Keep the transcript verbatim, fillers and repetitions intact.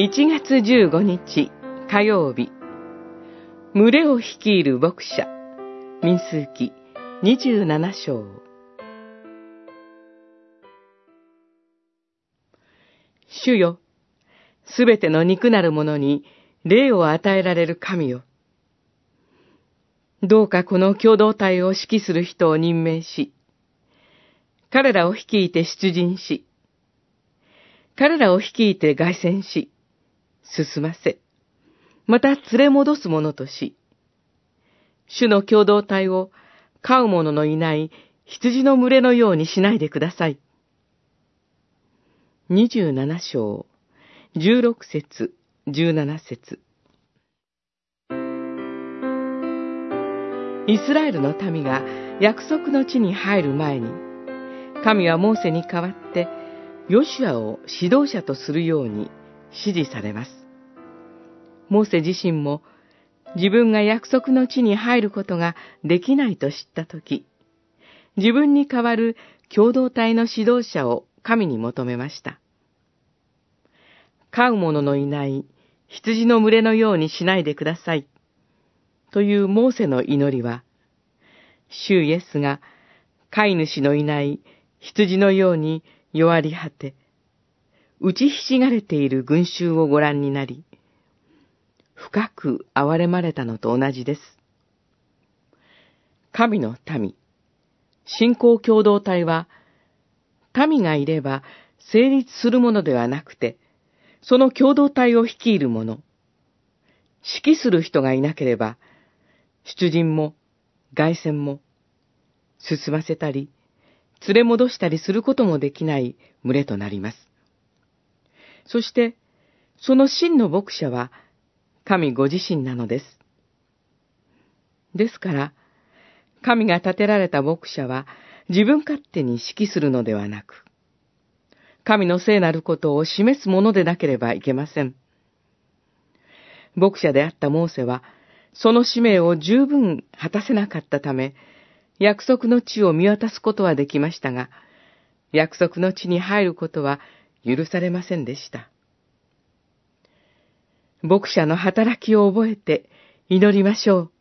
いちがつじゅうごにち火曜日、群れを率いる牧者、民数記にじゅうななしょう。主よ、すべての肉なるものに霊を与えられる神よ、どうかこの共同体を指揮する人を任命し、彼らを率いて出陣し、彼らを率いて凱旋し、進ませ、また連れ戻す者とし、主の共同体を飼う者のいない羊の群れのようにしないでください。にじゅうななしょうじゅうろくせつじゅうななせつ。イスラエルの民が約束の地に入る前に、神はモーセに代わってヨシュアを指導者とするように指示されます。モーセ自身も自分が約束の地に入ることができないと知ったとき、自分に代わる共同体の指導者を神に求めました。飼う者のいない羊の群れのようにしないでくださいというモーセの祈りは、主イエスが飼い主のいない羊のように弱り果て、打ちひしがれている群衆をご覧になり、深く憐れまれたのと同じです。神の民、信仰共同体は、民がいれば成立するものではなくて、その共同体を率いる者、指揮する人がいなければ、出陣も凱旋も、進ませたり、連れ戻したりすることもできない群れとなります。そして、その真の牧者は、神ご自身なのです。ですから、神が立てられた牧者は、自分勝手に指揮するのではなく、神の聖なることを示すものでなければいけません。牧者であったモーセは、その使命を十分果たせなかったため、約束の地を見渡すことはできましたが、約束の地に入ることは許されませんでした。牧者の働きを覚えて祈りましょう。